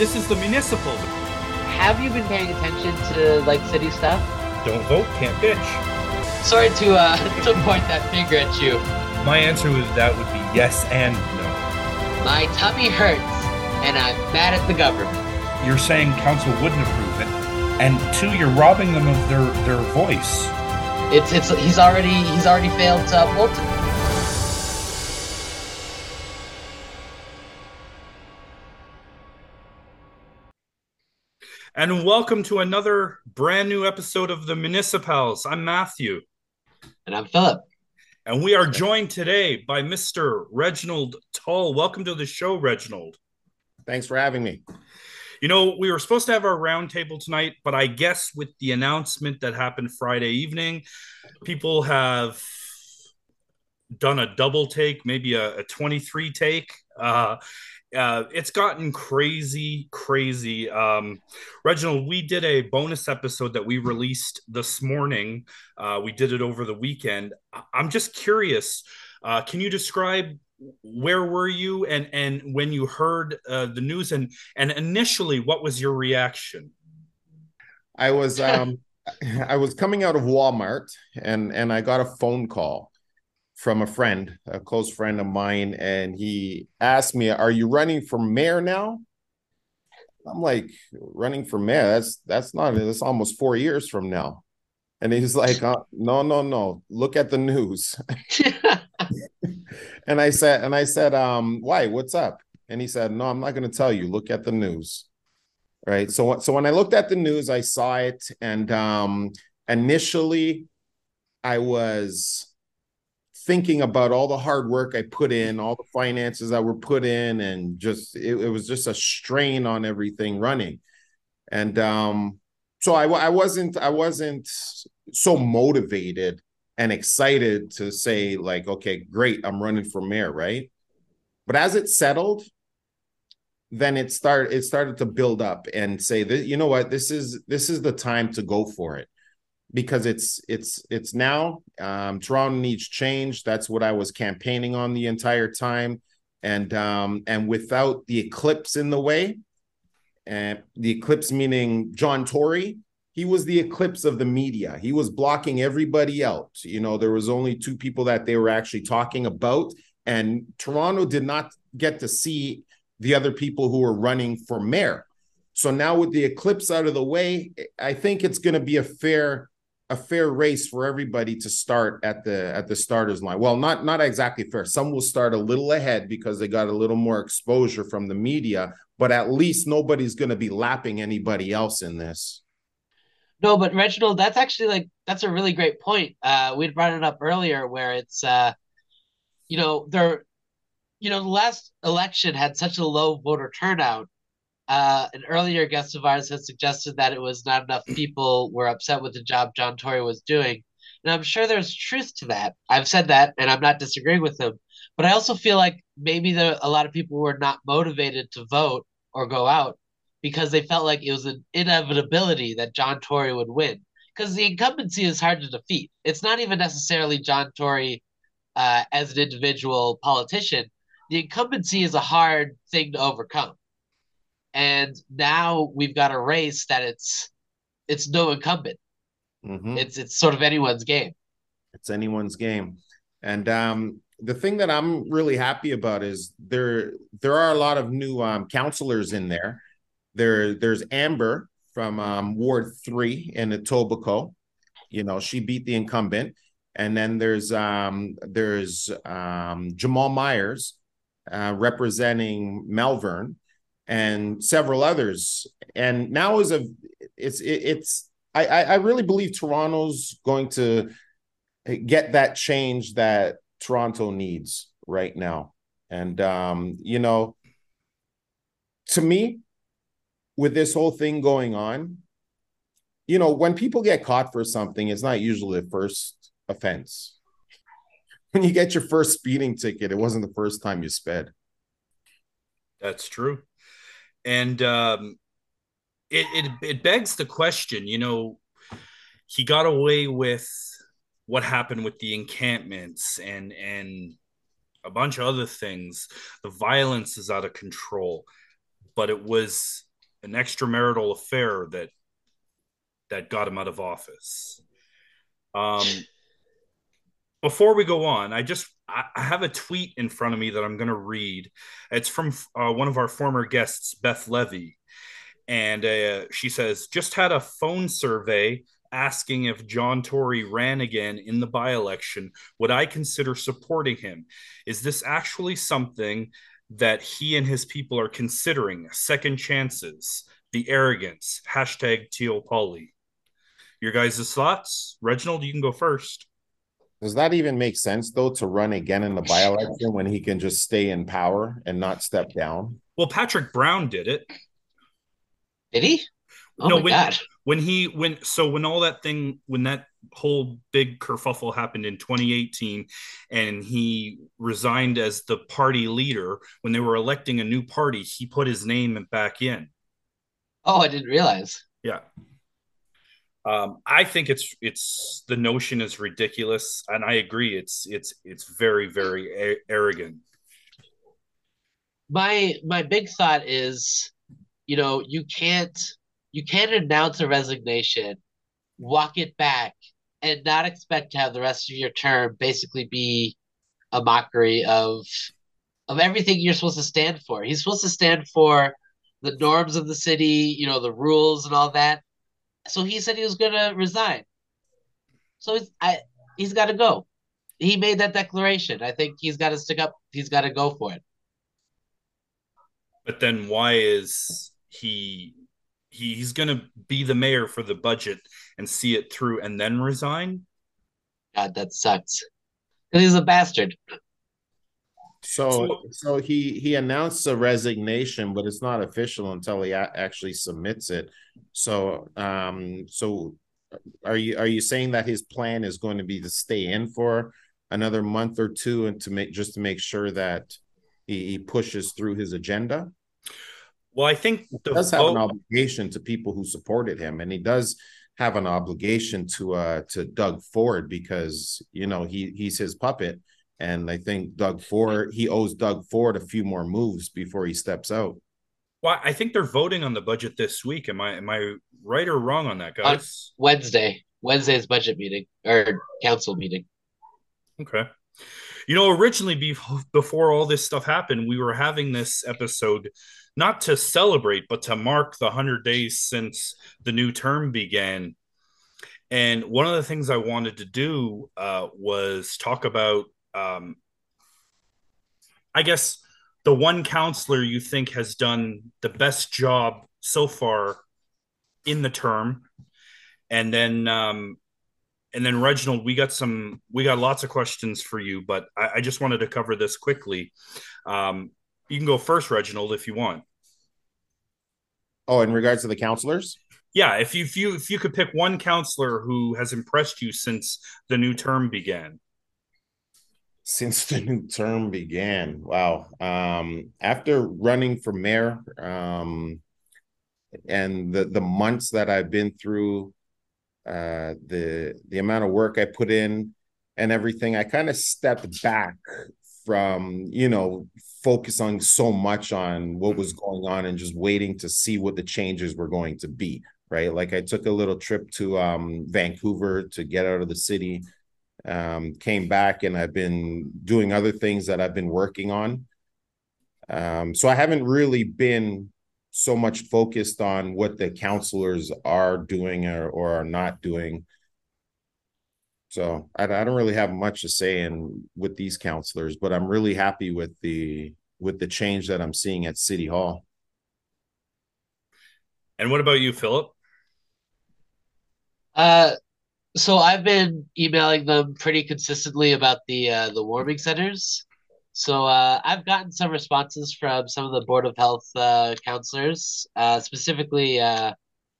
This is the Municipals. Have you been paying attention to, like, city stuff? Don't vote, can't bitch. Sorry to point that finger at you. My answer was that would be yes and no. My tummy hurts, and I'm mad at the government. You're saying council wouldn't approve it, and two, you're robbing them of their voice. He's already failed to uphold it. And welcome to another brand new episode of The Municipals. I'm Matthew. And I'm Philip. And we are joined today by Mr. Reginald Tull. Welcome to the show, Reginald. Thanks for having me. You know, we were supposed to have our roundtable tonight, but I guess with the announcement that happened Friday evening, people have done a double take, maybe a 23 take. It's gotten crazy. Reginald, we did a bonus episode that we released this morning. We did it over the weekend. I'm just curious. Can you describe where were you and when you heard the news and initially what was your reaction? I was I was coming out of Walmart and I got a phone call from a friend, a close friend of mine, and he asked me, "Are you running for mayor now?" I'm like, "Running for mayor? That's almost 4 years from now." And he's like, "No, look at the news." And I said, "Why? What's up?" And he said, "No, I'm not going to tell you. Look at the news." Right. So when I looked at the news, I saw it, and initially, I was thinking about all the hard work I put in, all the finances that were put in, and just it was just a strain on everything running, and so I wasn't so motivated and excited to say, like, okay, great, I'm running for mayor, right? But as it settled, then it started to build up and say, you know what, this is the time to go for it, because it's now. Toronto needs change. That's what I was campaigning on the entire time, and without the eclipse in the way, and the eclipse meaning John Tory. He was the eclipse of the media. He was blocking everybody out. You know, there was only two people that they were actually talking about, and Toronto did not get to see the other people who were running for mayor. So now with the eclipse out of the way, I think it's going to be a fair race for everybody to start at the starters line. Well, not exactly fair. Some will start a little ahead because they got a little more exposure from the media, but at least nobody's going to be lapping anybody else in this. No, but Reginald, that's actually that's a really great point. We'd brought it up earlier where it's, the last election had such a low voter turnout. An earlier guest of ours has suggested that it was not enough people were upset with the job John Tory was doing. And I'm sure there's truth to that. I've said that, and I'm not disagreeing with him. But I also feel like maybe a lot of people were not motivated to vote or go out, because they felt like it was an inevitability that John Tory would win. Because the incumbency is hard to defeat. It's not even necessarily John Tory as an individual politician. The incumbency is a hard thing to overcome. And now we've got a race that it's no incumbent. Mm-hmm. It's sort of anyone's game. It's anyone's game. And the thing that I'm really happy about is there are a lot of new councillors in there. There's Amber from Ward 3 in Etobicoke. You know, she beat the incumbent. And then there's Jamal Myers representing Malvern and several others. And now I really believe Toronto's going to get that change that Toronto needs right now. And to me, with this whole thing going on, you know, when people get caught for something, it's not usually the first offense. When you get your first speeding ticket, it wasn't the first time you sped. That's true. And it begs the question, you know, he got away with what happened with the encampments and a bunch of other things. The violence is out of control, but it was an extramarital affair that got him out of office. Before we go on, I have a tweet in front of me that I'm going to read. It's from one of our former guests, Beth Levy. And she says, just had a phone survey asking if John Tory ran again in the by-election, would I consider supporting him? Is this actually something that he and his people are considering? Second chances, the arrogance, hashtag Teal Polly. Your guys' thoughts? Reginald, you can go first. Does that even make sense, though, to run again in the by-election when he can just stay in power and not step down? Well, Patrick Brown did it. Did he? Oh no, when all that thing, when that whole big kerfuffle happened in 2018 and he resigned as the party leader, when they were electing a new party, he put his name back in. Oh, I didn't realize. Yeah. I think it's the notion is ridiculous, and I agree. It's very, very arrogant. My big thought is, you know, you can't announce a resignation, walk it back, and not expect to have the rest of your term basically be a mockery of everything you're supposed to stand for. He's supposed to stand for the norms of the city, you know, the rules and all that. So he said he was going to resign. So he's got to go. He made that declaration. I think he's got to stick up. He's got to go for it. But then why is he's going to be the mayor for the budget and see it through and then resign? God, that sucks. Because he's a bastard. So he announced a resignation, but it's not official until he actually submits it. So are you saying that his plan is going to be to stay in for another month or two and to make sure that he pushes through his agenda? Well, I think he does have an obligation to people who supported him, and he does have an obligation to Doug Ford, because you know he's his puppet. And I think he owes Doug Ford a few more moves before he steps out. Well, I think they're voting on the budget this week. Am I right or wrong on that, guys? On Wednesday's budget meeting or council meeting. Okay. You know, originally before all this stuff happened, we were having this episode not to celebrate, but to mark the 100 days since the new term began. And one of the things I wanted to do was talk about I guess the one counselor you think has done the best job so far in the term. And then Reginald, we got lots of questions for you, but I just wanted to cover this quickly. You can go first, Reginald, if you want. Oh, in regards to the counselors? Yeah, if you could pick one counselor who has impressed you since the new term began. Since the new term began. Wow. After running for mayor and the months that I've been through, the amount of work I put in and everything, I kind of stepped back from, you know, focusing so much on what was going on and just waiting to see what the changes were going to be, right? Like I took a little trip to Vancouver to get out of the city. Came back and I've been doing other things that I've been working on. So I haven't really been so much focused on what the counselors are doing or are not doing. So I don't really have much to say with these counselors, but I'm really happy with the change that I'm seeing at City Hall. And what about you, Philip? So I've been emailing them pretty consistently about the warming centers. So I've gotten some responses from some of the Board of Health counselors, specifically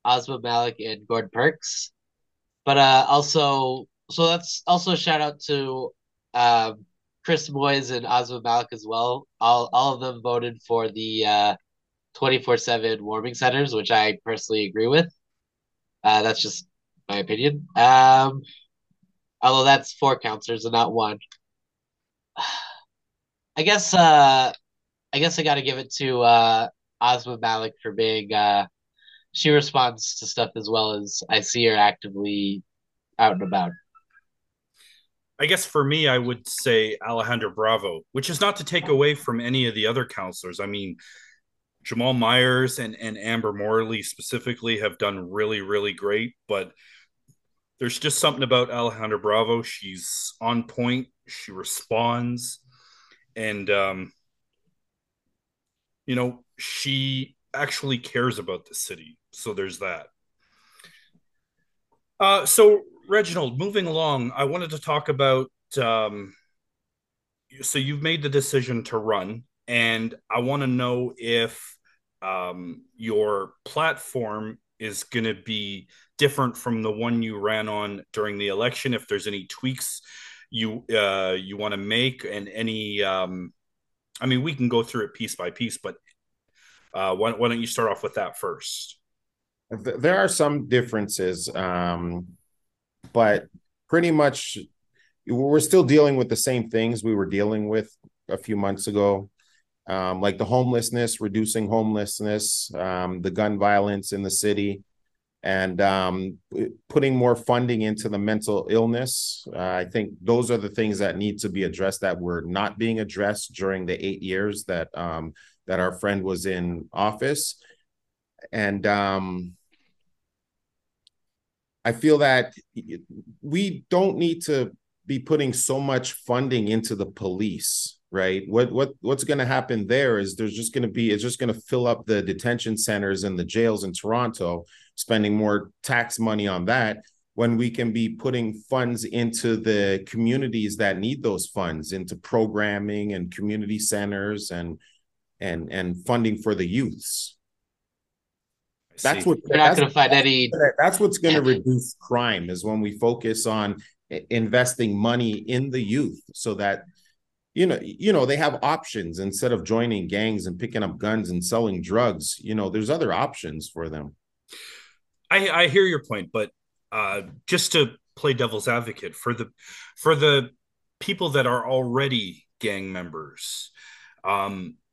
Osma Malik and Gordon Perks. But so that's also a shout out to Chris Moyes and Osma Malik as well. All of them voted for the 24/7 warming centers, which I personally agree with. That's just my opinion. Although that's four counselors and not one. I guess I got to give it to Osma Malik for being, she responds to stuff as well as I see her actively out and about. I guess for me, I would say Alejandra Bravo, which is not to take away from any of the other counselors. I mean, Jamal Myers and Amber Morley specifically have done really, really great, but there's just something about Alejandra Bravo. She's on point. She responds. And, you know, she actually cares about the city. So there's that. So Reginald, moving along, I wanted to talk about, so you've made the decision to run, and I want to know if your platform is going to be different from the one you ran on during the election, if there's any tweaks you want to make, and any, I mean, we can go through it piece by piece, but why don't you start off with that first? There are some differences, but pretty much we're still dealing with the same things we were dealing with a few months ago, like the homelessness, reducing homelessness, the gun violence in the city, and putting more funding into the mental illness. I think those are the things that need to be addressed that were not being addressed during the 8 years that that our friend was in office. And I feel that we don't need to be putting so much funding into the police, right? What's going to happen there is it's just going to fill up the detention centers and the jails in Toronto, spending more tax money on that, when we can be putting funds into the communities that need those funds, into programming and community centers and funding for the youths. That's what you're not going to find any. That's what's going to reduce crime, is when we focus on investing money in the youth, so that you know they have options instead of joining gangs and picking up guns and selling drugs. You know, there's other options for them. I hear your point, but just to play devil's advocate for the people that are already gang members,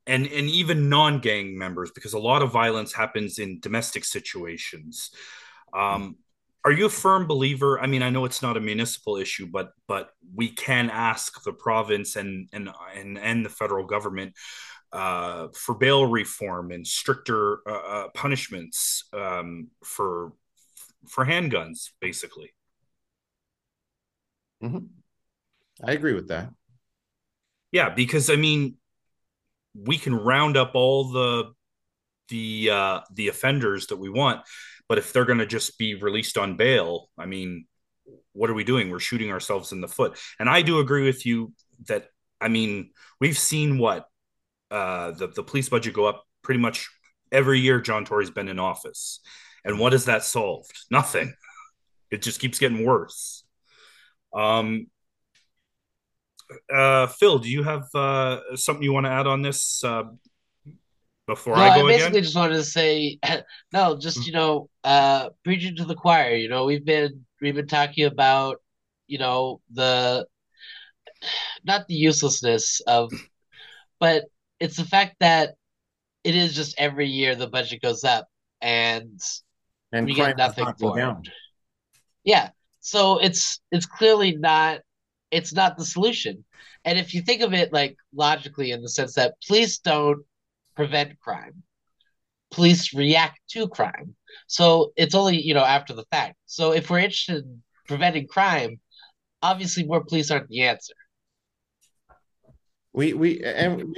And even non-gang members, because a lot of violence happens in domestic situations. Are you a firm believer? I mean, I know it's not a municipal issue, but we can ask the province and the federal government for bail reform and stricter punishments for handguns, basically. Mm-hmm. I agree with that. Yeah, because I mean, we can round up all the offenders that we want, but if they're going to just be released on bail, I mean, what are we doing? We're shooting ourselves in the foot. And I do agree with you that, I mean, we've seen the police budget go up pretty much every year John Tory's been in office. And what has that solved? Nothing. It just keeps getting worse. Phil, do you have something you want to add on this before I go again? I basically just wanted to say, no, just, you know, preaching to the choir. You know, we've been talking about, you know, not the uselessness of, but it's the fact that it is just every year the budget goes up and we get nothing for it. Yeah. So it's clearly not, it's not the solution. And if you think of it like logically, in the sense that police don't prevent crime, police react to crime. So it's only, you know, after the fact. So if we're interested in preventing crime, obviously more police aren't the answer. We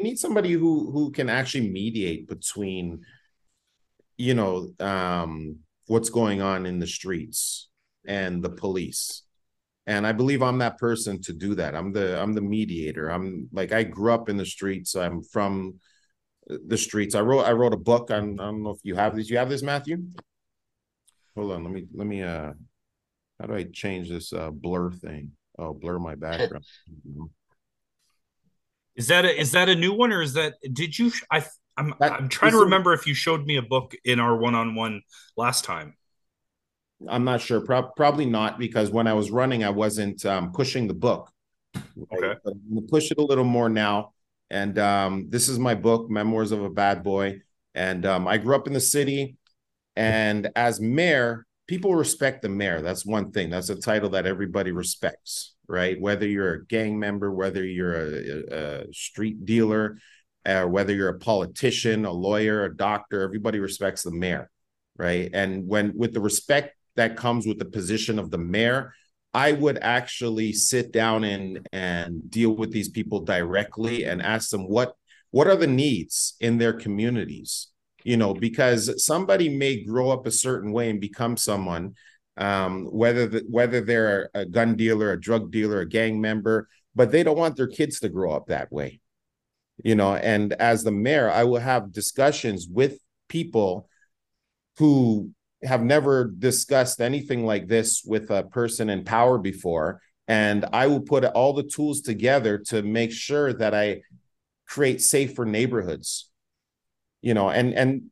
need somebody who can actually mediate between, you know, what's going on in the streets and the police. And I believe I'm that person to do that. I'm the mediator. I'm like, I grew up in the streets. I'm from the streets. I wrote a book. I don't know if you have this. You have this, Matthew? Hold on. Let me. How do I change this blur thing? Oh, blur my background. Is that a new one, or is that? Did you? I'm trying to remember if you showed me a book in our one-on-one last time. I'm not sure. Probably not, because when I was running, I wasn't pushing the book. Right? Okay. But I'm going to push it a little more now. And this is my book, Memoirs of a Bad Boy. And I grew up in the city, and as mayor, people respect the mayor. That's one thing. That's a title that everybody respects, right? Whether you're a gang member, whether you're a street dealer, whether you're a politician, a lawyer, a doctor, everybody respects the mayor, right? And when with the respect that comes with the position of the mayor, I would actually sit down and deal with these people directly and ask them what are the needs in their communities, you know, because somebody may grow up a certain way and become someone, whether they're a gun dealer, a drug dealer, a gang member, but they don't want their kids to grow up that way, you know. And as the mayor, I will have discussions with people who have never discussed anything like this with a person in power before. And I will put all the tools together to make sure that I create safer neighborhoods, you know, and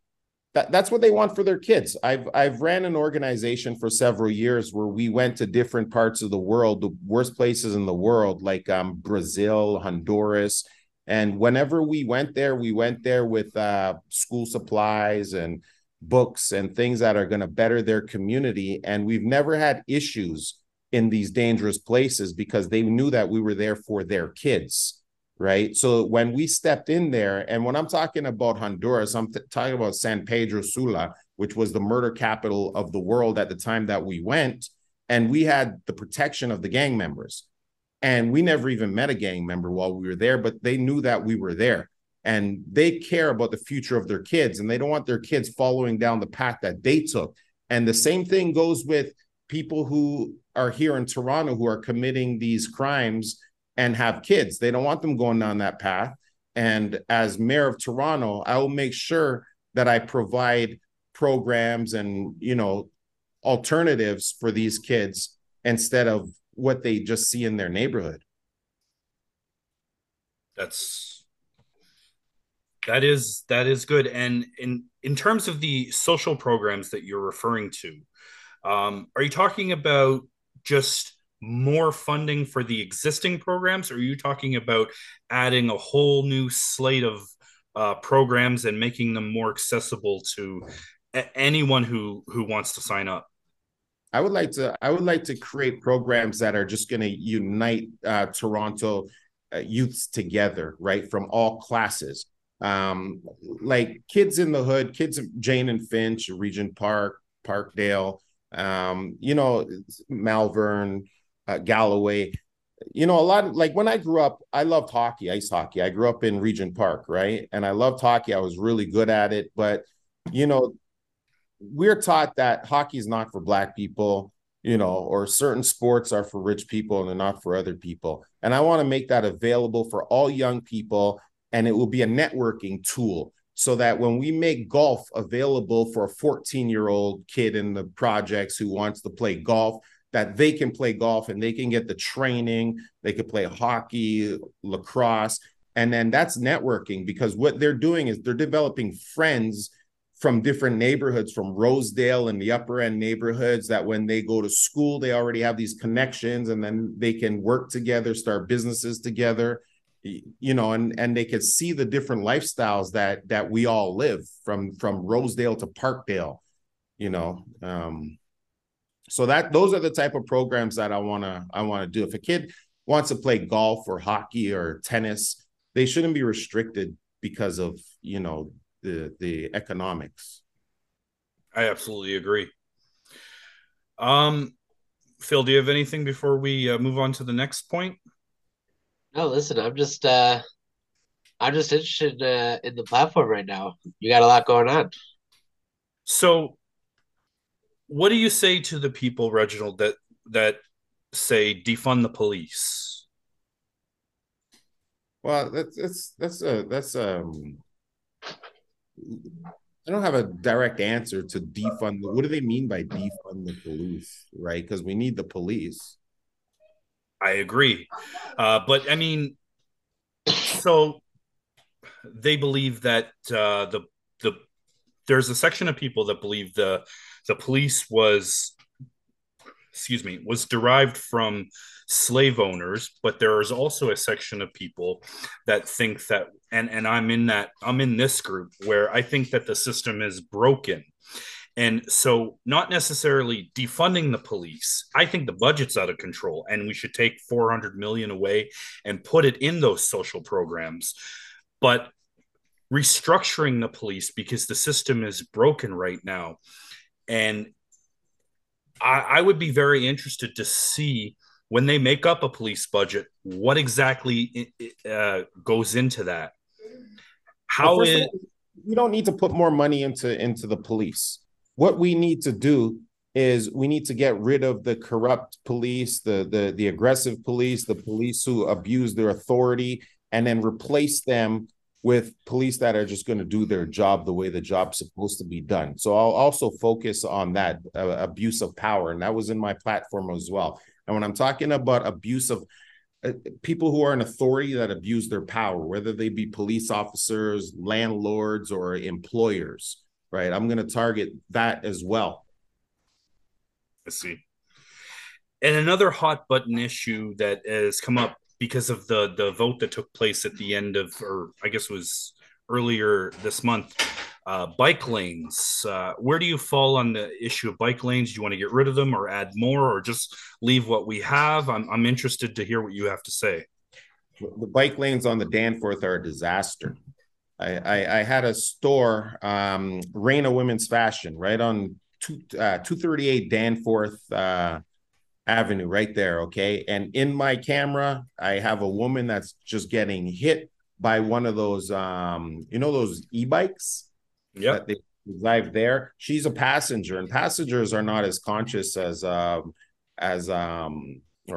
that's what they want for their kids. I've ran an organization for several years where we went to different parts of the world, the worst places in the world, like Brazil, Honduras. And whenever we went there with school supplies and books and things that are going to better their community. And we've never had issues in these dangerous places because they knew that we were there for their kids, right? So when we stepped in there, and when I'm talking about Honduras, I'm talking about San Pedro Sula, which was the murder capital of the world at the time that we went, and we had the protection of the gang members. And we never even met a gang member while we were there, but they knew that we were there. And they care about the future of their kids, and they don't want their kids following down the path that they took. And the same thing goes with people who are here in Toronto who are committing these crimes and have kids. They don't want them going down that path. And as mayor of Toronto, I will make sure that I provide programs and, you know, alternatives for these kids instead of what they just see in their neighborhood. That is good. And in terms of the social programs that you're referring to, are you talking about just more funding for the existing programs, or are you talking about adding a whole new slate of programs and making them more accessible to anyone who wants to sign up? I would like to create programs that are just going to unite Toronto youths together, right, from all classes. Like kids in the hood, kids, Jane and Finch, Regent Park, Parkdale, you know, Malvern, Galloway, you know, a lot of, like when I grew up, I loved hockey, ice hockey. I grew up in Regent Park, right? And I loved hockey. I was really good at it, but you know, we're taught that hockey is not for Black people, you know, or certain sports are for rich people and they're not for other people. And I want to make that available for all young people. And it will be a networking tool so that when we make golf available for a 14-year-old kid in the projects who wants to play golf, that they can play golf and they can get the training, they could play hockey, lacrosse. And then that's networking, because what they're doing is they're developing friends from different neighborhoods, from Rosedale and the upper end neighborhoods, that when they go to school, they already have these connections, and then they can work together, start businesses together. You know, and they could see the different lifestyles that we all live from Rosedale to Parkdale, you know. So that those are the type of programs that I want to do. If a kid wants to play golf or hockey or tennis, they shouldn't be restricted because of, you know, the economics. I absolutely agree. Phil, do you have anything before we move on to the next point? No, listen, I'm just interested in the platform right now. You got a lot going on. So what do you say to the people, Reginald, that say defund the police? Well, I don't have a direct answer to defund. What do they mean by defund the police, right? Because we need the police. I agree. But I mean, so they believe that there's a section of people that believe the police was derived from slave owners, but there is also a section of people that think that and I'm in this group where I think that the system is broken. And so not necessarily defunding the police. I think the budget's out of control and we should take $400 million away and put it in those social programs. But restructuring the police because the system is broken right now. And I would be very interested to see when they make up a police budget, what exactly goes into that. How is it? We don't need to put more money into the police. What we need to do is we need to get rid of the corrupt police, the aggressive police, the police who abuse their authority, and then replace them with police that are just going to do their job the way the job's supposed to be done. So I'll also focus on that abuse of power. And that was in my platform as well. And when I'm talking about abuse of people who are in authority that abuse their power, whether they be police officers, landlords, or employers, right? I'm going to target that as well. I see. And another hot button issue that has come up because of the vote that took place at the end of, or I guess it was earlier this month, bike lanes. Where do you fall on the issue of bike lanes? Do you want to get rid of them or add more or just leave what we have? I'm interested to hear what you have to say. The bike lanes on the Danforth are a disaster. I had a store, Reina Women's Fashion, right on 238 Danforth Avenue, right there, okay? And in my camera, I have a woman that's just getting hit by one of those, those e-bikes? Yeah. That they drive there. She's a passenger, and passengers are not as conscious or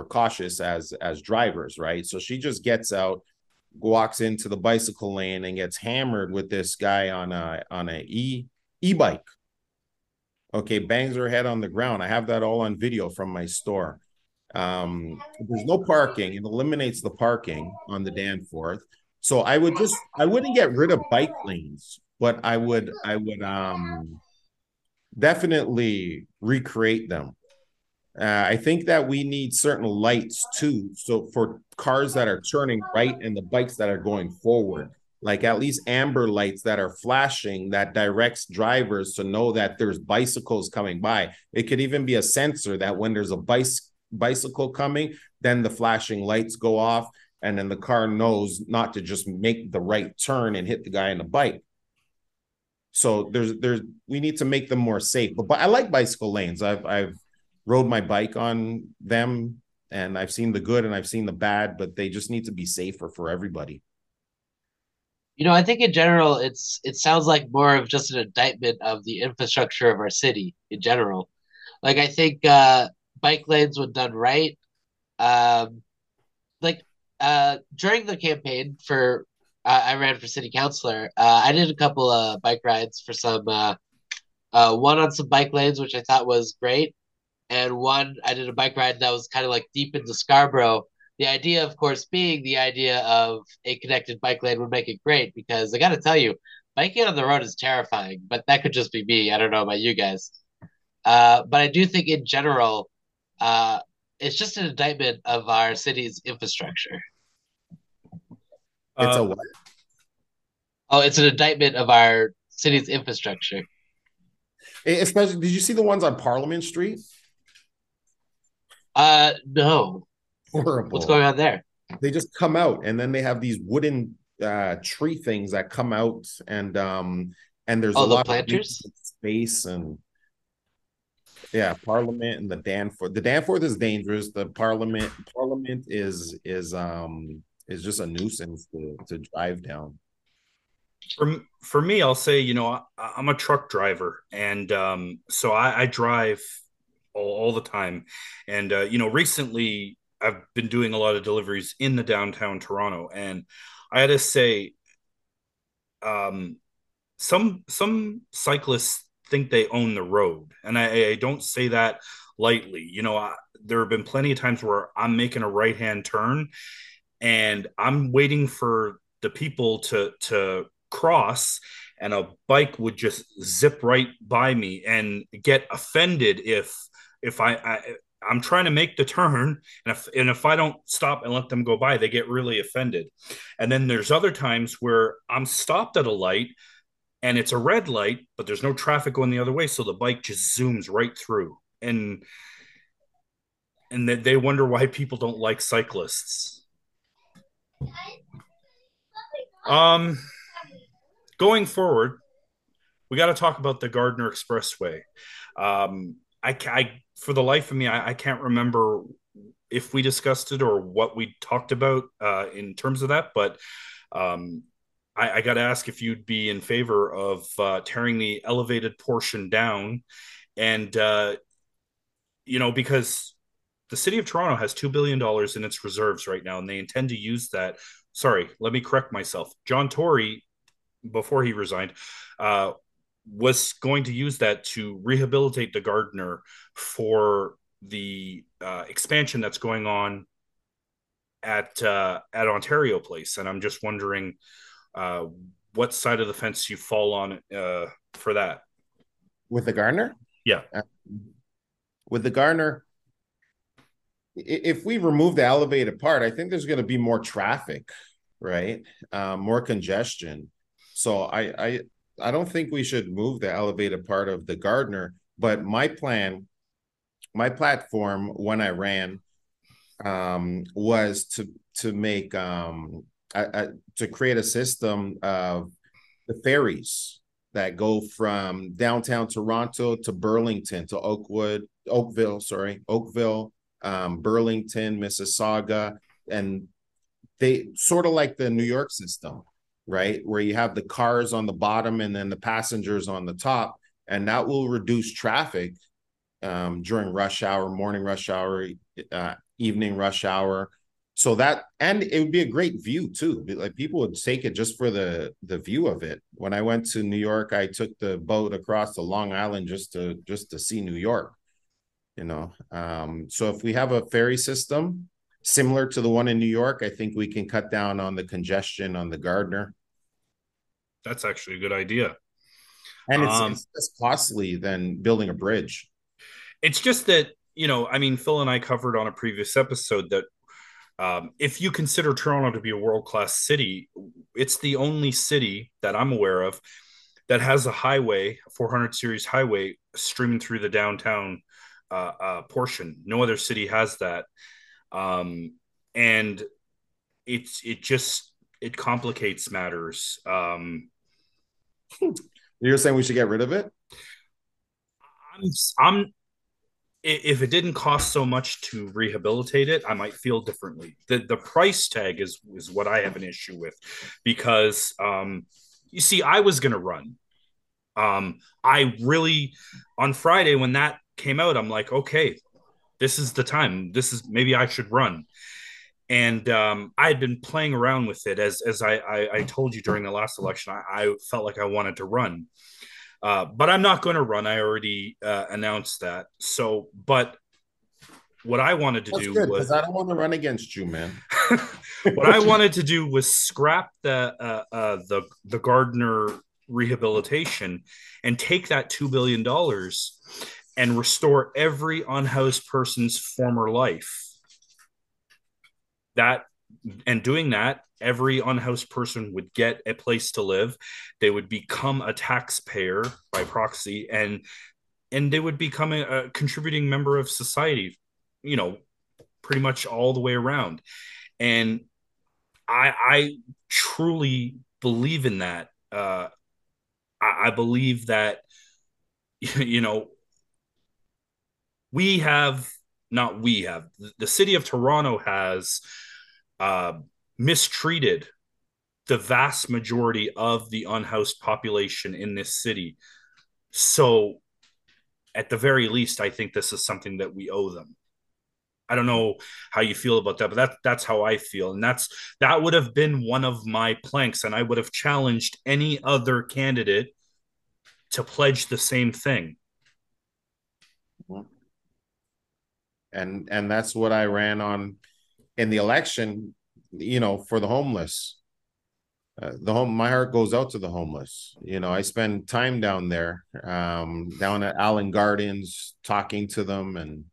cautious as drivers, right? So she just gets out, walks into the bicycle lane and gets hammered with this guy on a e-bike. Okay, bangs her head on the ground. I have that all on video from my store. There's no parking. It eliminates the parking on the Danforth. So I wouldn't get rid of bike lanes, but I would definitely recreate them. I think that we need certain lights too. So for cars that are turning right and the bikes that are going forward, like at least amber lights that are flashing that directs drivers to know that there's bicycles coming by. It could even be a sensor that when there's a bicycle coming, then the flashing lights go off and then the car knows not to just make the right turn and hit the guy on the bike. So we need to make them more safe. But I like bicycle lanes. I've rode my bike on them and I've seen the good and I've seen the bad, but they just need to be safer for everybody. You know, I think in general, it sounds like more of just an indictment of the infrastructure of our city in general. Like I think bike lanes when done right. During the campaign for, I ran for city councilor. I did a couple of bike rides for some, one on some bike lanes, which I thought was great. And one, I did a bike ride that was kind of like deep into Scarborough. The idea, of course, being the idea of a connected bike lane would make it great because I got to tell you, biking on the road is terrifying, but that could just be me. I don't know about you guys. But I do think in general, it's just an indictment of our city's infrastructure. It's a what? Oh, it's an indictment of our city's infrastructure. Especially, did you see the ones on Parliament Street? No. Horrible. What's going on there? They just come out and then they have these wooden tree things that come out and there's a lot of space and Parliament and the Danforth. The Danforth is dangerous. The Parliament is just a nuisance to drive down. For me, I'll say, you know, I'm a truck driver and so I drive all the time. And, recently I've been doing a lot of deliveries in the downtown Toronto. And I had to say, some cyclists think they own the road. And I don't say that lightly. You know, there have been plenty of times where I'm making a right-hand turn and I'm waiting for the people to cross and a bike would just zip right by me and get offended if I I'm trying to make the turn, and if I don't stop and let them go by, they get really offended. And then there's other times where I'm stopped at a light and it's a red light, but there's no traffic going the other way, so the bike just zooms right through. And they wonder why people don't like cyclists. Going forward, we got to talk about the Gardner Expressway. I for the life of me, I can't remember if we discussed it or what we talked about in terms of that. But I got to ask if you'd be in favor of tearing the elevated portion down. And, because the city of Toronto has $2 billion in its reserves right now, and they intend to use that. Sorry, let me correct myself. John Tory, before he resigned, was going to use that to rehabilitate the Gardner for the expansion that's going on at Ontario Place. And I'm just wondering what side of the fence you fall on for that. With the Gardner? Yeah. With the Gardner, if we remove the elevated part, I think there's going to be more traffic, right? More congestion. So I don't think we should move the elevated part of the Gardner, but my platform when I ran was to create a system of the ferries that go from downtown Toronto to Burlington, to Oakville, Burlington, Mississauga, and they sort of like the New York system, right? Where you have the cars on the bottom and then the passengers on the top, and that will reduce traffic during rush hour, morning rush hour, evening rush hour. So that, and it would be a great view too. Like people would take it just for the view of it. When I went to New York, I took the boat across to Long Island just to see New York, So if we have a ferry system similar to the one in New York, I think we can cut down on the congestion on the Gardner. That's actually a good idea. And it's less costly than building a bridge. It's just that, Phil and I covered on a previous episode that if you consider Toronto to be a world-class city, it's the only city that I'm aware of that has a highway, a 400 series highway, streaming through the downtown portion. No other city has that. And it complicates matters. You're saying we should get rid of it? If it didn't cost so much to rehabilitate it, I might feel differently. The price tag is what I have an issue with, because I was going to run. I really, on Friday when that came out, I'm like, okay, this is the time. This is, maybe I should run. And I had been playing around with it as I told you during the last election. I felt like I wanted to run, but I'm not going to run. I already announced that. So, but what I wanted to do was, I don't want to run against you, man. What I wanted to do was scrap the Gardner rehabilitation and take that $2 billion and restore every unhoused person's former life. That, and doing that, every unhoused person would get a place to live. They would become a taxpayer by proxy, and they would become a contributing member of society, pretty much all the way around. And I truly believe in that. I believe that, the city of Toronto has mistreated the vast majority of the unhoused population in this city. So at the very least, I think this is something that we owe them. I don't know how you feel about that, but that's how I feel. And that would have been one of my planks. And I would have challenged any other candidate to pledge the same thing. And that's what I ran on in the election, for the homeless. My heart goes out to the homeless. I spend time down there, down at Allen Gardens, talking to them and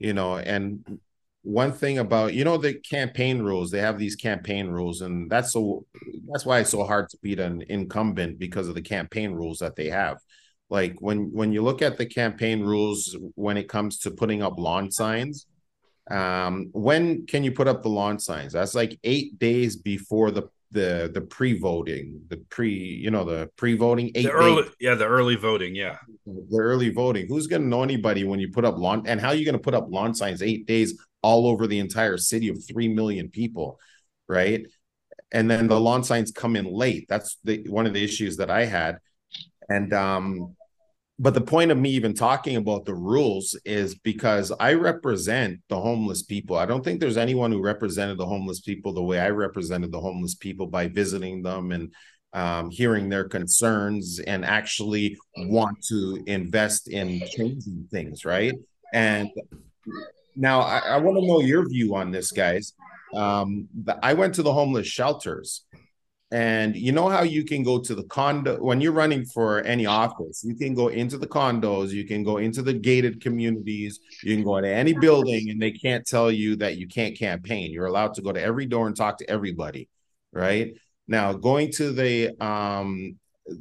you know. And one thing about, you know, the campaign rules, they have these campaign rules, and that's why it's so hard to beat an incumbent, because of the campaign rules that they have. Like when you look at the campaign rules, when it comes to putting up lawn signs, when can you put up the lawn signs? That's like 8 days before the pre-voting, the early voting. Who's going to know anybody when you put up lawn? And how are you going to put up lawn signs 8 days all over the entire city of 3 million people, right? And then the lawn signs come in late. That's one of the issues that I had. And but the point of me even talking about the rules is because I represent the homeless people. I don't think there's anyone who represented the homeless people the way I represented the homeless people, by visiting them and hearing their concerns and actually want to invest in changing things, right? And now I want to know your view on this, guys. I went to the homeless shelters. And you know how you can go to the condo when you're running for any office, you can go into the condos, you can go into the gated communities, you can go into any building and they can't tell you that you can't campaign. You're allowed to go to every door and talk to everybody, right? Now, going to the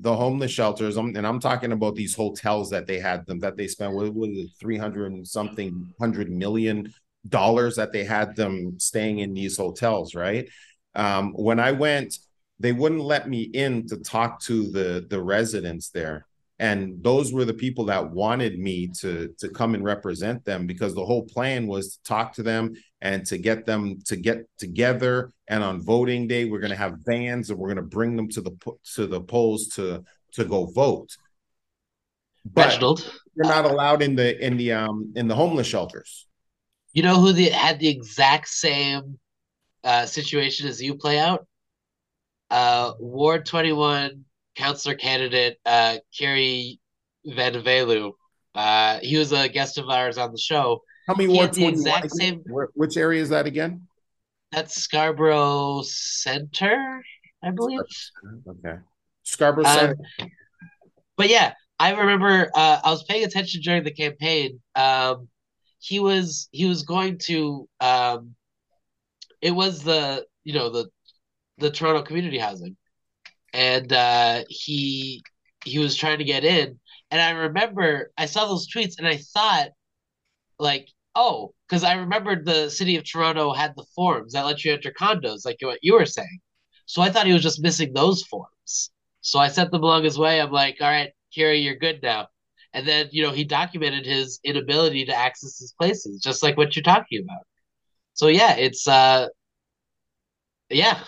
homeless shelters, and I'm talking about these hotels that they had them, that they spent with 300 and something $100 million that they had them staying in these hotels, right? When I went, they wouldn't let me in to talk to the residents there. And those were the people that wanted me to come and represent them, because the whole plan was to talk to them and to get them to get together. And on voting day, we're going to have vans and we're going to bring them to the polls to go vote. But you're not allowed in the homeless shelters. You know who had the exact same situation as you play out? Ward 21 councillor candidate Kerry Van Velu. He was a guest of ours on the show. Tell me Ward 21. Exact same... Which area is that again? That's Scarborough Center, I believe. Okay. Scarborough Center. But yeah, I remember I was paying attention during the campaign. He was going to it was the Toronto community housing, and he was trying to get in, and I remember I saw those tweets and I thought, like, oh, because I remembered the city of Toronto had the forms that let you enter condos, like what you were saying. So I thought he was just missing those forms. So I sent them along his way. I'm like, all right, Kerry, you're good now. And then, you know, he documented his inability to access his places, just like what you're talking about. So yeah, it's yeah.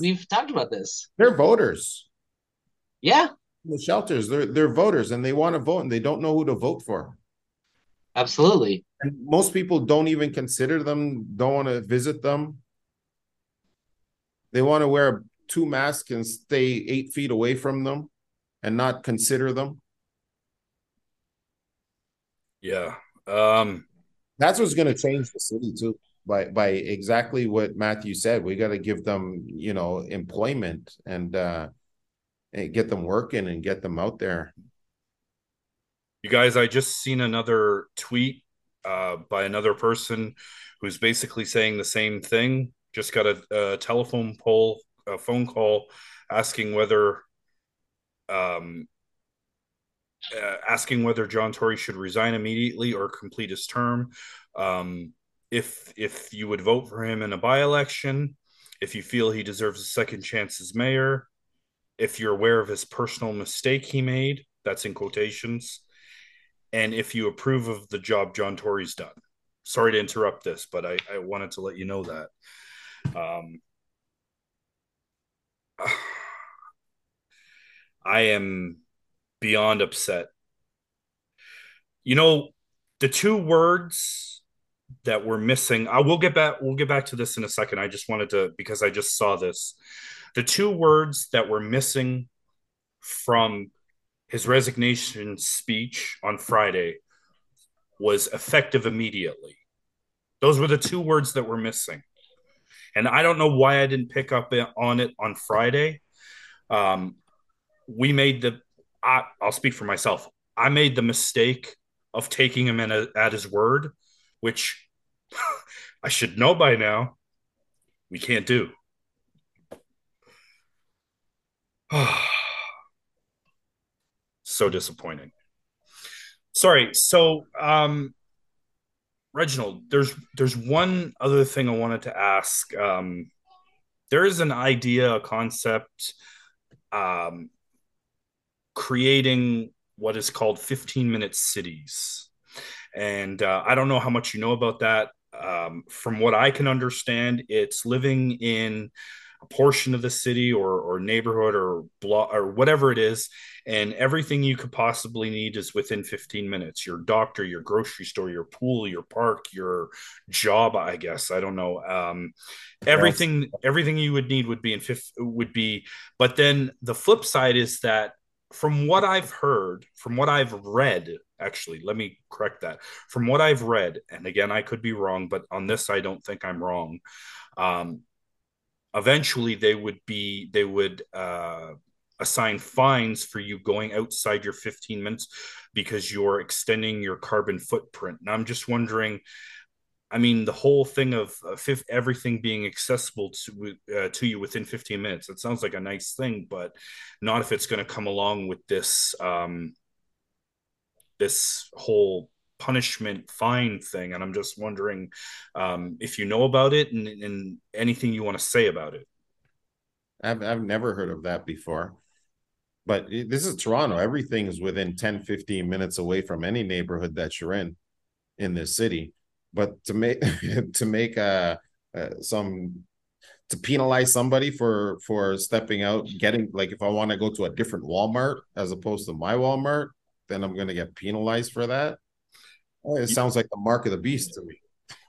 We've talked about this. They're voters. Yeah. The shelters, they're voters, and they want to vote, and they don't know who to vote for. Absolutely. And most people don't even consider them, don't want to visit them. They want to wear two masks and stay 8 feet away from them and not consider them. Yeah. That's what's going to change the city, too. By exactly what Matthew said, we got to give them, you know, employment and get them working and get them out there. You guys, I just seen another tweet by another person who's basically saying the same thing. Just got a phone call asking whether John Tory should resign immediately or complete his term. If you would vote for him in a by-election, if you feel he deserves a second chance as mayor, if you're aware of his personal mistake he made, that's in quotations, and if you approve of the job John Tory's done. Sorry to interrupt this, but I wanted to let you know that. I am beyond upset. You know, the two words that we're missing. We'll get back to this in a second. I just wanted to, because I just saw this. The two words that were missing from his resignation speech on Friday was effective immediately. Those were the two words that were missing. And I don't know why I didn't pick up on it on Friday. I'll speak for myself. I made the mistake of taking him at his word, which I should know by now, we can't do. So disappointing. Sorry. So, Reginald, there's one other thing I wanted to ask. There is an idea, a concept, creating what is called 15-minute cities. And I don't know how much you know about that. From what I can understand, it's living in a portion of the city or neighborhood or block or whatever it is, and everything you could possibly need is within 15 minutes. Your doctor, your grocery store, your pool, your park, your job, I guess. I don't know. Everything you would need would be in but then the flip side is that from what I've read, actually, let me correct that. From what I've read, and again, I could be wrong, but on this, I don't think I'm wrong. Eventually they would assign fines for you going outside your 15 minutes because you're extending your carbon footprint. And I'm just wondering, I mean, the whole thing of everything being accessible to you within 15 minutes, it sounds like a nice thing, but not if it's going to come along with this, this whole punishment fine thing. And I'm just wondering if you know about it and anything you want to say about it. I've never heard of that before, but this is Toronto. Everything is within 10, 15 minutes away from any neighborhood that you're in this city. But to make to penalize somebody for stepping out, getting, like, if I want to go to a different Walmart as opposed to my Walmart, then I'm going to get penalized for that. It sounds like the mark of the beast to me.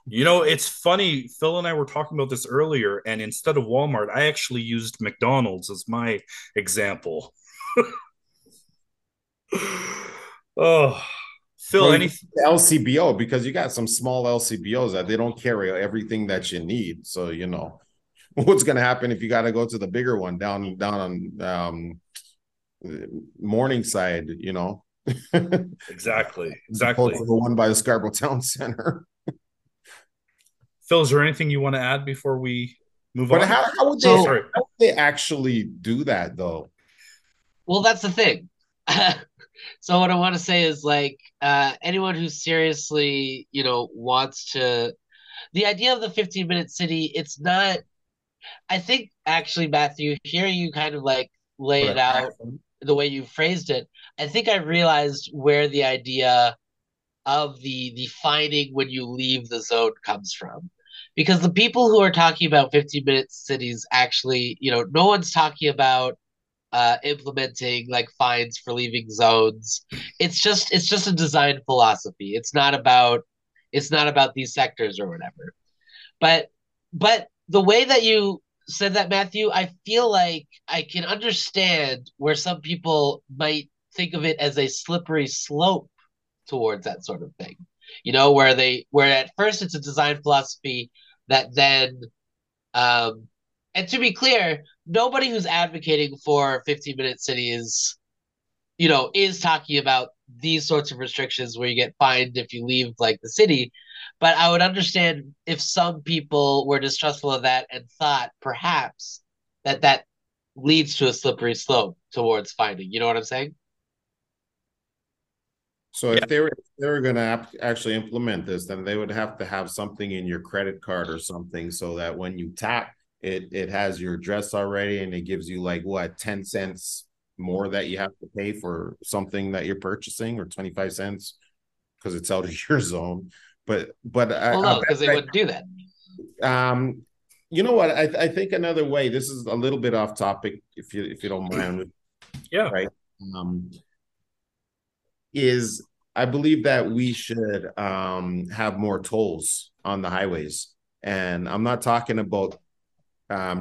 You know, it's funny. Phil and I were talking about this earlier, and instead of Walmart, I actually used McDonald's as my example. Oh, Phil, well, anything? LCBO, because you got some small LCBOs that they don't carry everything that you need. So, you know, what's going to happen if you got to go to the bigger one down on Morningside, you know? exactly the one by the Scarborough Town Center. Phil, is there anything you want to add before we move on? How would they actually do that though? Well, that's the thing. So what I want to say is, like, anyone who seriously, you know, wants to, the idea of the 15-minute city, it's not, I think actually, Matthew, hearing you kind of like lay it out the way you phrased it, I think I realized where the idea of the fining when you leave the zone comes from. Because the people who are talking about 15-minute cities actually, you know, no one's talking about implementing like fines for leaving zones. It's just a design philosophy. It's not about these sectors or whatever. But the way that you said that, Matthew, I feel like I can understand where some people might think of it as a slippery slope towards that sort of thing, you know, where at first it's a design philosophy that then, and to be clear, nobody who's advocating for 15-minute cities, you know, is talking about these sorts of restrictions where you get fined if you leave like the city. But I would understand if some people were distrustful of that and thought perhaps that leads to a slippery slope towards finding. You know what I'm saying? So yeah. if they were going to actually implement this, then they would have to have something in your credit card or something so that when you tap it, it has your address already, and it gives you like, what, 10 cents more that you have to pay for something that you're purchasing, or 25 cents because it's out of your zone. But because they would do that. You know what? I think another way. This is a little bit off topic, if you don't mind. Yeah. Right. Is I believe that we should have more tolls on the highways, and I'm not talking about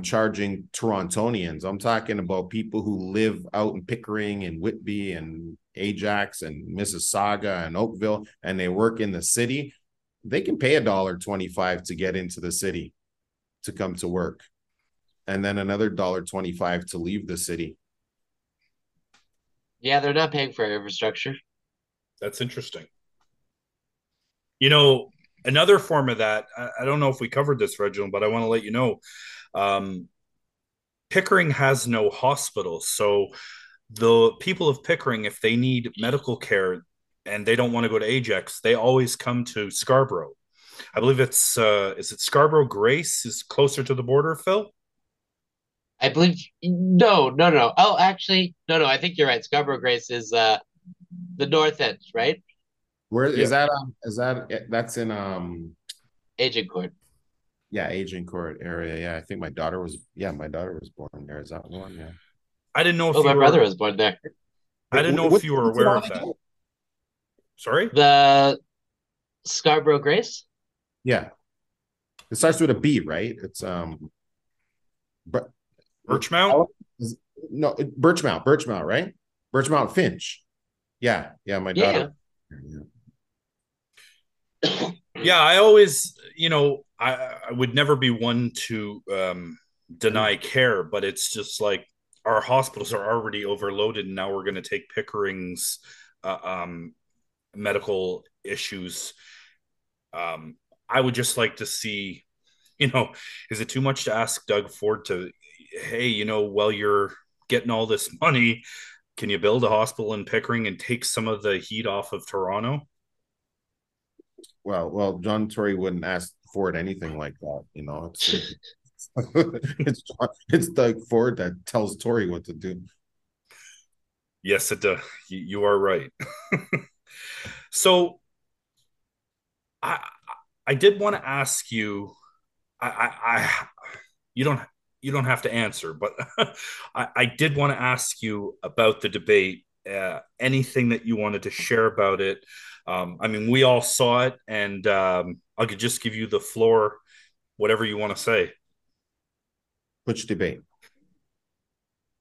charging Torontonians. I'm talking about people who live out in Pickering and Whitby and Ajax and Mississauga and Oakville, and they work in the city. They can pay $1.25 to get into the city to come to work, and then another $1.25 to leave the city. Yeah, they're not paying for infrastructure. That's interesting. You know, another form of that, I don't know if we covered this, Reginald, but I want to let you know, Pickering has no hospital. So the people of Pickering, if they need medical care and they don't want to go to Ajax, they always come to Scarborough. I believe it's, is it Scarborough Grace is closer to the border, Phil? I believe, no. Oh, actually, no, I think you're right. Scarborough Grace is the north end, right? Where is that? That's in Agincourt. Yeah, Agincourt area. Yeah, I think my daughter was born there. Is that one? Yeah. I didn't know if my brother was born there. I didn't know if you were aware of that. Sorry? The Scarborough Grace? Yeah. It starts with a B, right? It's but Birchmount? No, Birchmount, right? Birchmount Finch. Yeah, my daughter. Yeah, I always, I would never be one to deny care, but it's just like our hospitals are already overloaded, and now we're going to take Pickering's medical issues. I would just like to see, is it too much to ask Doug Ford to, hey, while you're getting all this money, can you build a hospital in Pickering and take some of the heat off of Toronto? Well, John Tory wouldn't ask Ford anything like that. It's Doug Ford that tells Tory what to do. Yes, it does. You are right. So I did want to ask you. You don't have to answer, but I did want to ask you about the debate, anything that you wanted to share about it. We all saw it, and I could just give you the floor, whatever you want to say. Which debate?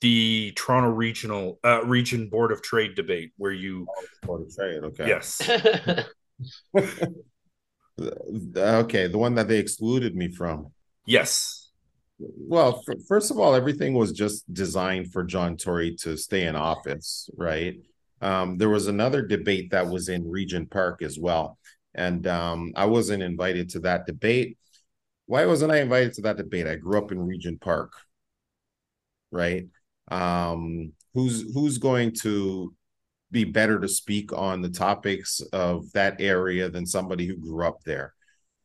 The Toronto Regional Region Board of Trade debate, where you... Board of Trade, okay. Yes. Okay, the one that they excluded me from. Yes. Well, first of all, everything was just designed for John Tory to stay in office, right? There was another debate that was in Regent Park as well, and I wasn't invited to that debate. Why wasn't I invited to that debate? I grew up in Regent Park, right? Who's going to be better to speak on the topics of that area than somebody who grew up there?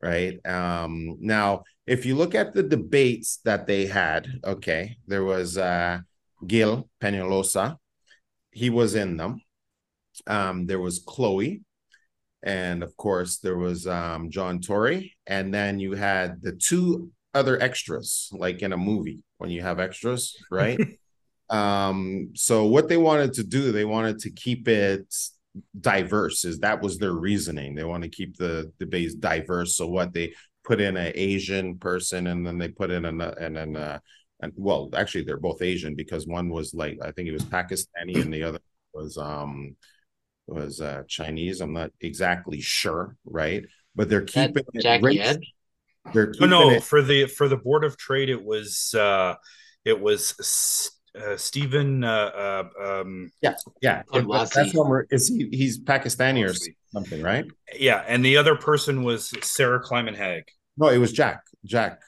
Right. Now, if you look at the debates that they had, okay, there was Gil Penalosa. He was in them. There was Chloe. And, of course, there was John Tory. And then you had the two other extras, like in a movie when you have extras, right? So what they wanted to do, they wanted to keep it diverse. Is that was their reasoning. They want to keep the debates diverse. So what they put in an Asian person, and then they put in well, actually they're both Asian, because one was like, I think it was Pakistani and the other was Chinese. I'm not exactly sure, right? But they're keeping it. For the Board of Trade, it was. Stephen, yeah. That's one where he's Pakistani or something, right? Yeah, and the other person was Sarah Kleiman-Hag. No, it was Jack. Jack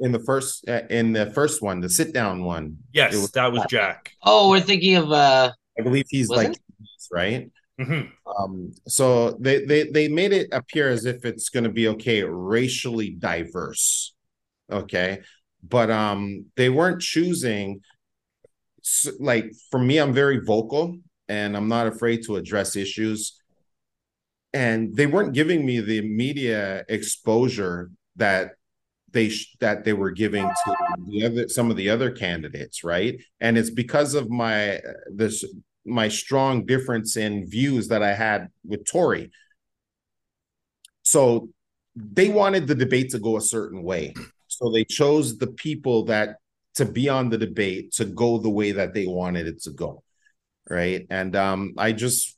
in the first one, the sit down one. Yes, that was Jack. Oh, we're thinking of. I believe he's like it? Right. Mm-hmm. So they made it appear as if it's going to be okay, racially diverse. Okay. But they weren't choosing, like, for me, I'm very vocal and I'm not afraid to address issues. And they weren't giving me the media exposure that they were giving to some of the other candidates, right? And it's because of my strong difference in views that I had with Tory. So they wanted the debate to go a certain way. So they chose the people that to be on the debate to go the way that they wanted it to go, right? And I just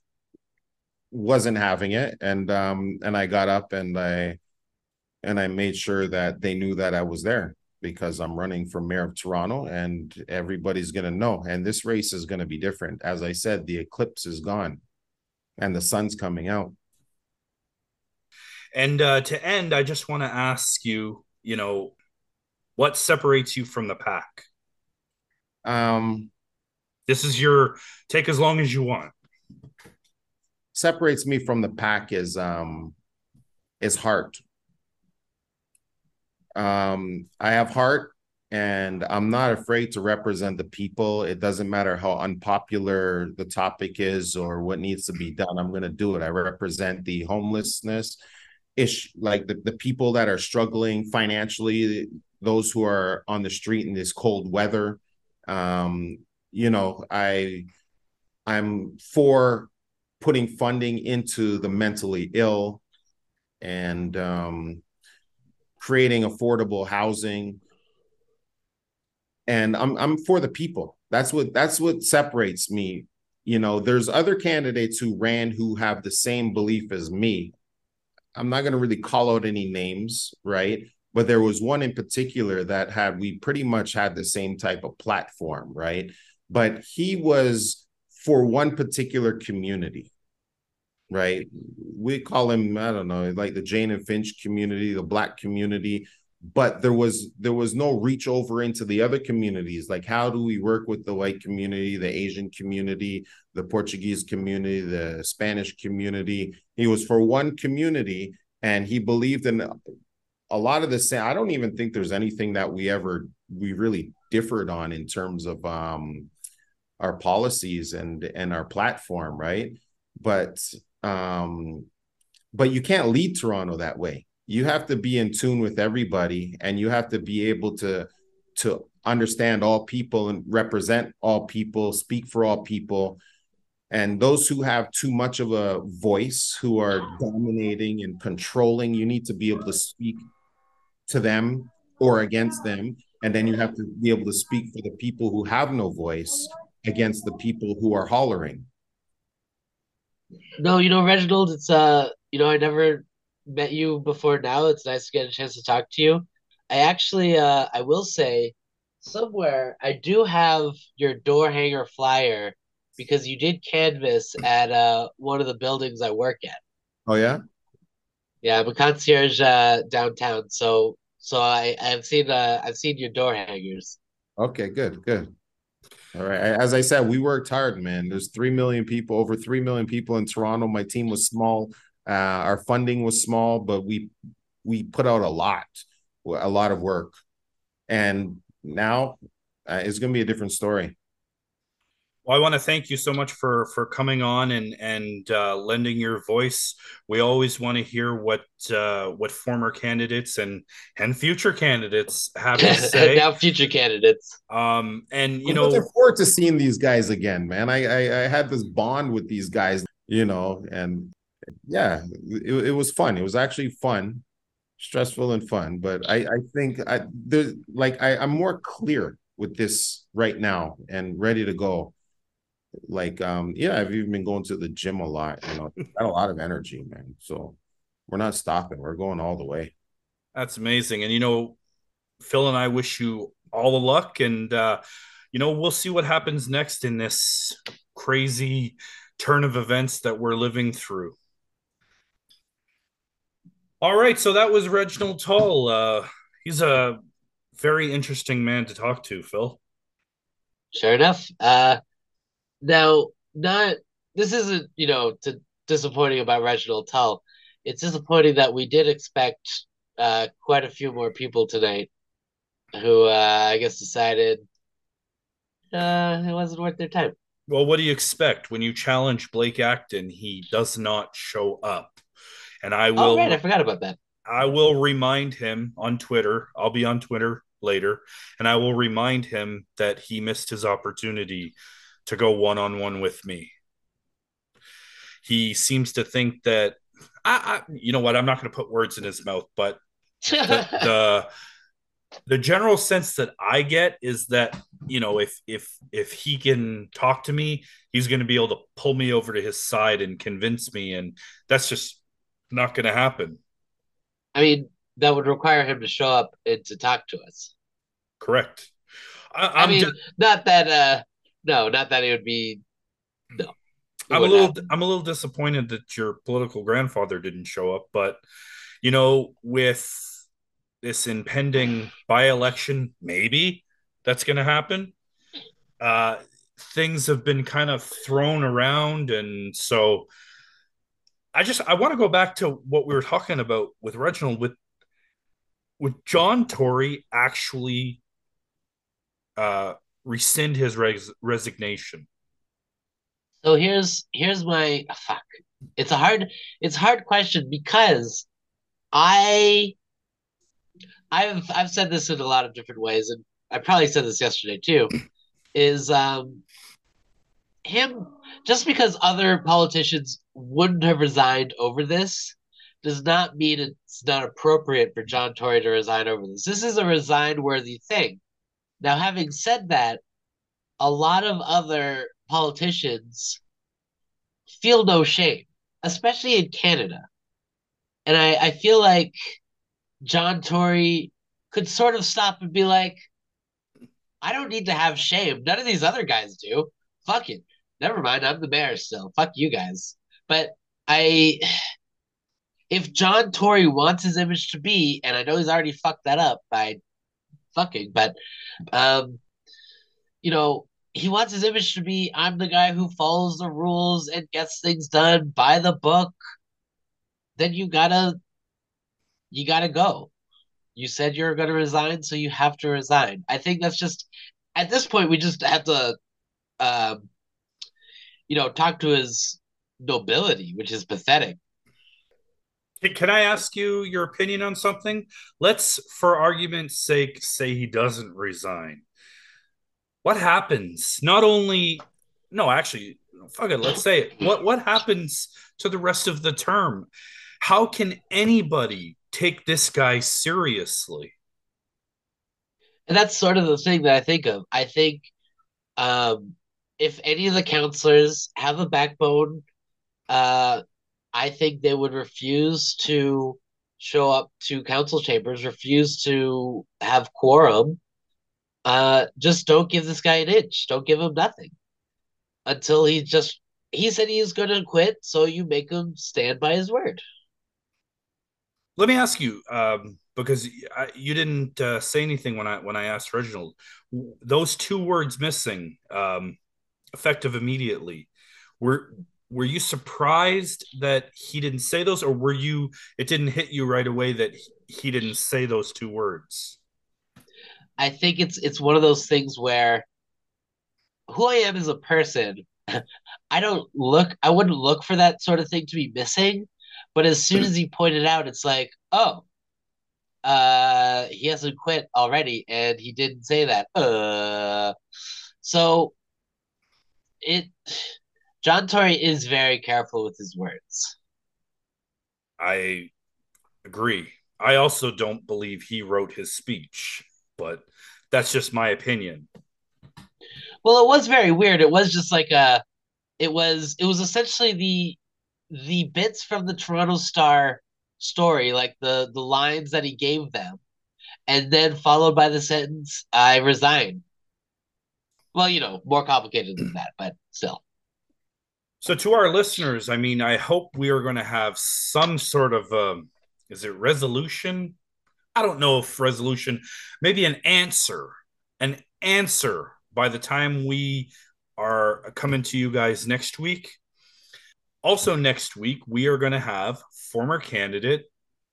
wasn't having it, and I got up and I made sure that they knew that I was there, because I'm running for mayor of Toronto, and everybody's going to know. And this race is going to be different. As I said, the eclipse is gone, and the sun's coming out. And to end, I just want to ask you, you know, what separates you from the pack? This is your take as long as you want. Separates me from the pack is heart. I have heart, and I'm not afraid to represent the people. It doesn't matter how unpopular the topic is or what needs to be done. I'm going to do it. I represent the homelessness issue, like the people that are struggling financially, those who are on the street in this cold weather. You know, I'm for putting funding into the mentally ill and creating affordable housing. And I'm for the people. That's what separates me. You know, there's other candidates who ran who have the same belief as me. I'm not going to really call out any names, right? But there was one in particular that we pretty much had the same type of platform, right? But he was for one particular community, right? We call him, I don't know, like the Jane and Finch community, the Black community. But there was no reach over into the other communities. Like, how do we work with the white community, the Asian community, the Portuguese community, the Spanish community? He was for one community, and he believed in a lot of the same. I don't even think there's anything that we really differed on in terms of our policies and our platform, right? But you can't lead Toronto that way. You have to be in tune with everybody, and you have to be able to understand all people and represent all people, speak for all people. And those who have too much of a voice, who are dominating and controlling, you need to be able to speak to them or against them. And then you have to be able to speak for the people who have no voice against the people who are hollering. No, you know, Reginald, it's, you know, I never met you before now. It's nice to get a chance to talk to you. I actually, I will say, somewhere I do have your door hanger flyer, because you did canvas at one of the buildings I work at. Oh yeah, yeah. I'm a concierge downtown, so I've seen your door hangers. Okay, good. All right. As I said, we worked hard, man. There's 3 million people, over 3 million people in Toronto. My team was small. Our funding was small, but we put out a lot of work. And now it's going to be a different story. Well, I want to thank you so much for coming on and lending your voice. We always want to hear what former candidates and future candidates have to say. Now future candidates. And you know, I'm looking forward to seeing these guys again, man. I had this bond with these guys, you know, and yeah, it was fun. It was actually fun, stressful and fun. But I think I'm more clear with this right now and ready to go. Like, yeah, I've even been going to the gym a lot. You know, got a lot of energy, man. So we're not stopping. We're going all the way. That's amazing. And, you know, Phil and I wish you all the luck. And, you know, we'll see what happens next in this crazy turn of events that we're living through. All right, so that was Reginald Tull. He's a very interesting man to talk to, Phil. Sure enough. Now, this isn't, you know, disappointing about Reginald Tull. It's disappointing that we did expect quite a few more people tonight who I guess decided it wasn't worth their time. Well, what do you expect? When you challenge Blake Acton, he does not show up. And I will. Oh, right. I forgot about that. I will remind him on Twitter. I'll be on Twitter later, and I will remind him that he missed his opportunity to go one-on-one with me. He seems to think that you know what? I'm not going to put words in his mouth, but the general sense that I get is that, you know, if he can talk to me, he's going to be able to pull me over to his side and convince me, and that's just not going to happen. I mean, that would require him to show up and to talk to us. Correct. Not that it would be. No, I'm a little disappointed that your political grandfather didn't show up, but you know, with this impending by-election, maybe that's going to happen. Things have been kind of thrown around. And so I want to go back to what we were talking about with Reginald, with John Tory actually rescind his resignation. So here's my fuck. It's a hard question because I've said this in a lot of different ways, and I probably said this yesterday too, is him, just because other politicians wouldn't have resigned over this does not mean it's not appropriate for John Tory to resign over this. This is a resign-worthy thing. Now, having said that, a lot of other politicians feel no shame, especially in Canada. And I feel like John Tory could sort of stop and be like, I don't need to have shame. None of these other guys do. Fuck it. Never mind. I'm the mayor still. Fuck you guys. But if John Tory wants his image to be, and I know he's already fucked that up by fucking, but you know, he wants his image to be, I'm the guy who follows the rules and gets things done by the book, then you gotta go. You said you're gonna resign, so you have to resign. I think that's just, at this point, we just have to, talk to his nobility, which is pathetic. Can I ask you your opinion on something? Let's, for argument's sake, say he doesn't resign. What happens? Let's say it. What happens to the rest of the term? How can anybody take this guy seriously? And that's sort of the thing that I think of. I think if any of the councillors have a backbone, I think they would refuse to show up to council chambers, refuse to have quorum. Just don't give this guy an inch. Don't give him nothing until he said he was going to quit. So you make him stand by his word. Let me ask you, because you didn't say anything when I asked Reginald, those two words missing, effective immediately, Were you surprised that he didn't say those, or it didn't hit you right away that he didn't say those two words? I think it's one of those things where who I am as a person, I wouldn't look for that sort of thing to be missing, but as soon as he pointed out, it's like, oh, he hasn't quit already, and he didn't say that. John Tory is very careful with his words. I agree. I also don't believe he wrote his speech, but that's just my opinion. Well, it was very weird. It was just like it was essentially the bits from the Toronto Star story, like the lines that he gave them, and then followed by the sentence, I resign. Well, more complicated than that, but still. So to our listeners, I mean, I hope we are going to have some sort of, is it resolution? I don't know if resolution, maybe an answer by the time we are coming to you guys next week. Also next week, we are going to have former candidate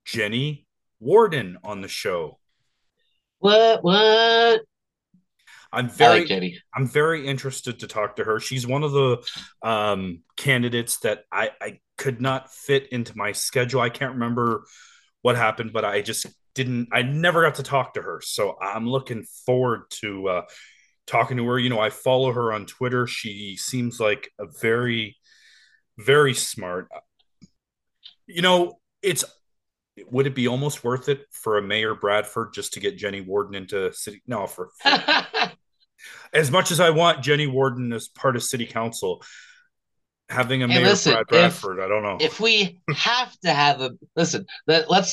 Jenny Warden on the show. What? I'm very interested to talk to her. She's one of the candidates that I could not fit into my schedule. I can't remember what happened, but I never got to talk to her. So I'm looking forward to talking to her. I follow her on Twitter. She seems like a very, very smart. Would it be almost worth it for a Mayor Bradford just to get Jenny Warden into city? No, for as much as I want Jenny Warden as part of city council, having a Bradford, I don't know. If we have to have let's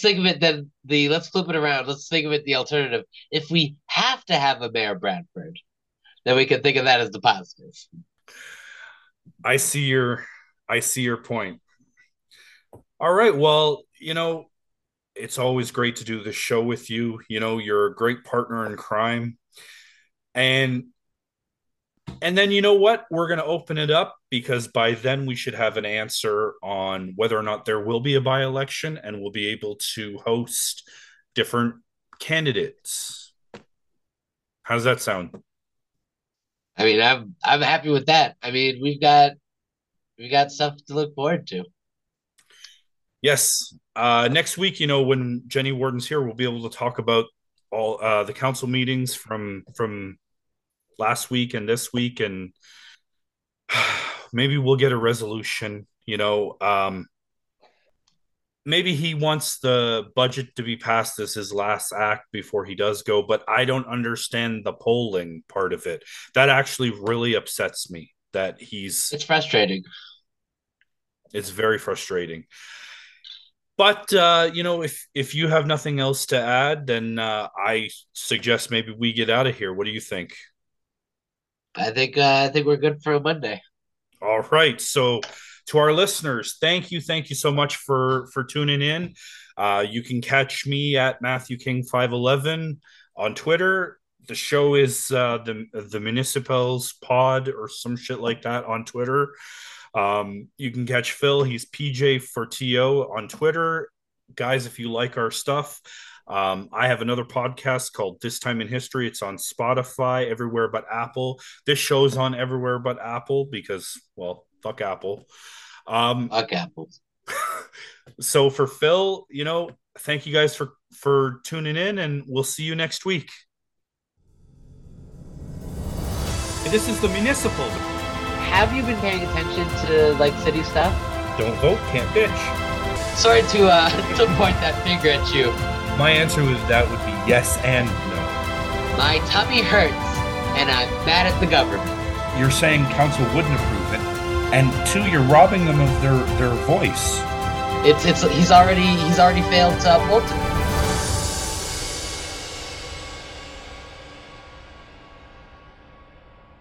think of it then. Let's flip it around. Let's think of it the alternative. If we have to have a Mayor Bradford, then we can think of that as the positive. I see your point. All right. Well, It's always great to do this show with you. You know, you're a great partner in crime. And then, you know what? We're going to open it up because by then we should have an answer on whether or not there will be a by-election, and we'll be able to host different candidates. How does that sound? I mean, I'm happy with that. I mean, we got stuff to look forward to. Yes. Next week, you know, when Jenny Warden's here, we'll be able to talk about all the council meetings from last week and this week, and maybe we'll get a resolution. You know, maybe he wants the budget to be passed as his last act before he does go, but I don't understand the polling part of it. That actually really upsets me that it's frustrating. It's very frustrating. But, you know, if you have nothing else to add, then I suggest maybe we get out of here. What do you think? I think we're good for Monday. All right. So to our listeners, thank you. Thank you so much for tuning in. You can catch me at Matthew King 511 on Twitter. The show is the Municipals Pod or some shit like that on Twitter. You can catch Phil. He's PJ for TO on Twitter. Guys, if you like our stuff, I have another podcast called This Time in History. It's on Spotify, everywhere but Apple. This show's on everywhere but Apple because, well, fuck Apple. Fuck Apple. So for Phil, you know, thank you guys for tuning in, and we'll see you next week. This is the Municipal. Have you been paying attention to, like, city stuff? Don't vote, can't bitch. Sorry to point that finger at you. My answer to that would be yes and no. My tummy hurts, and I'm mad at the government. You're saying council wouldn't approve it, and two, you're robbing them of their voice. He's already failed to uphold it.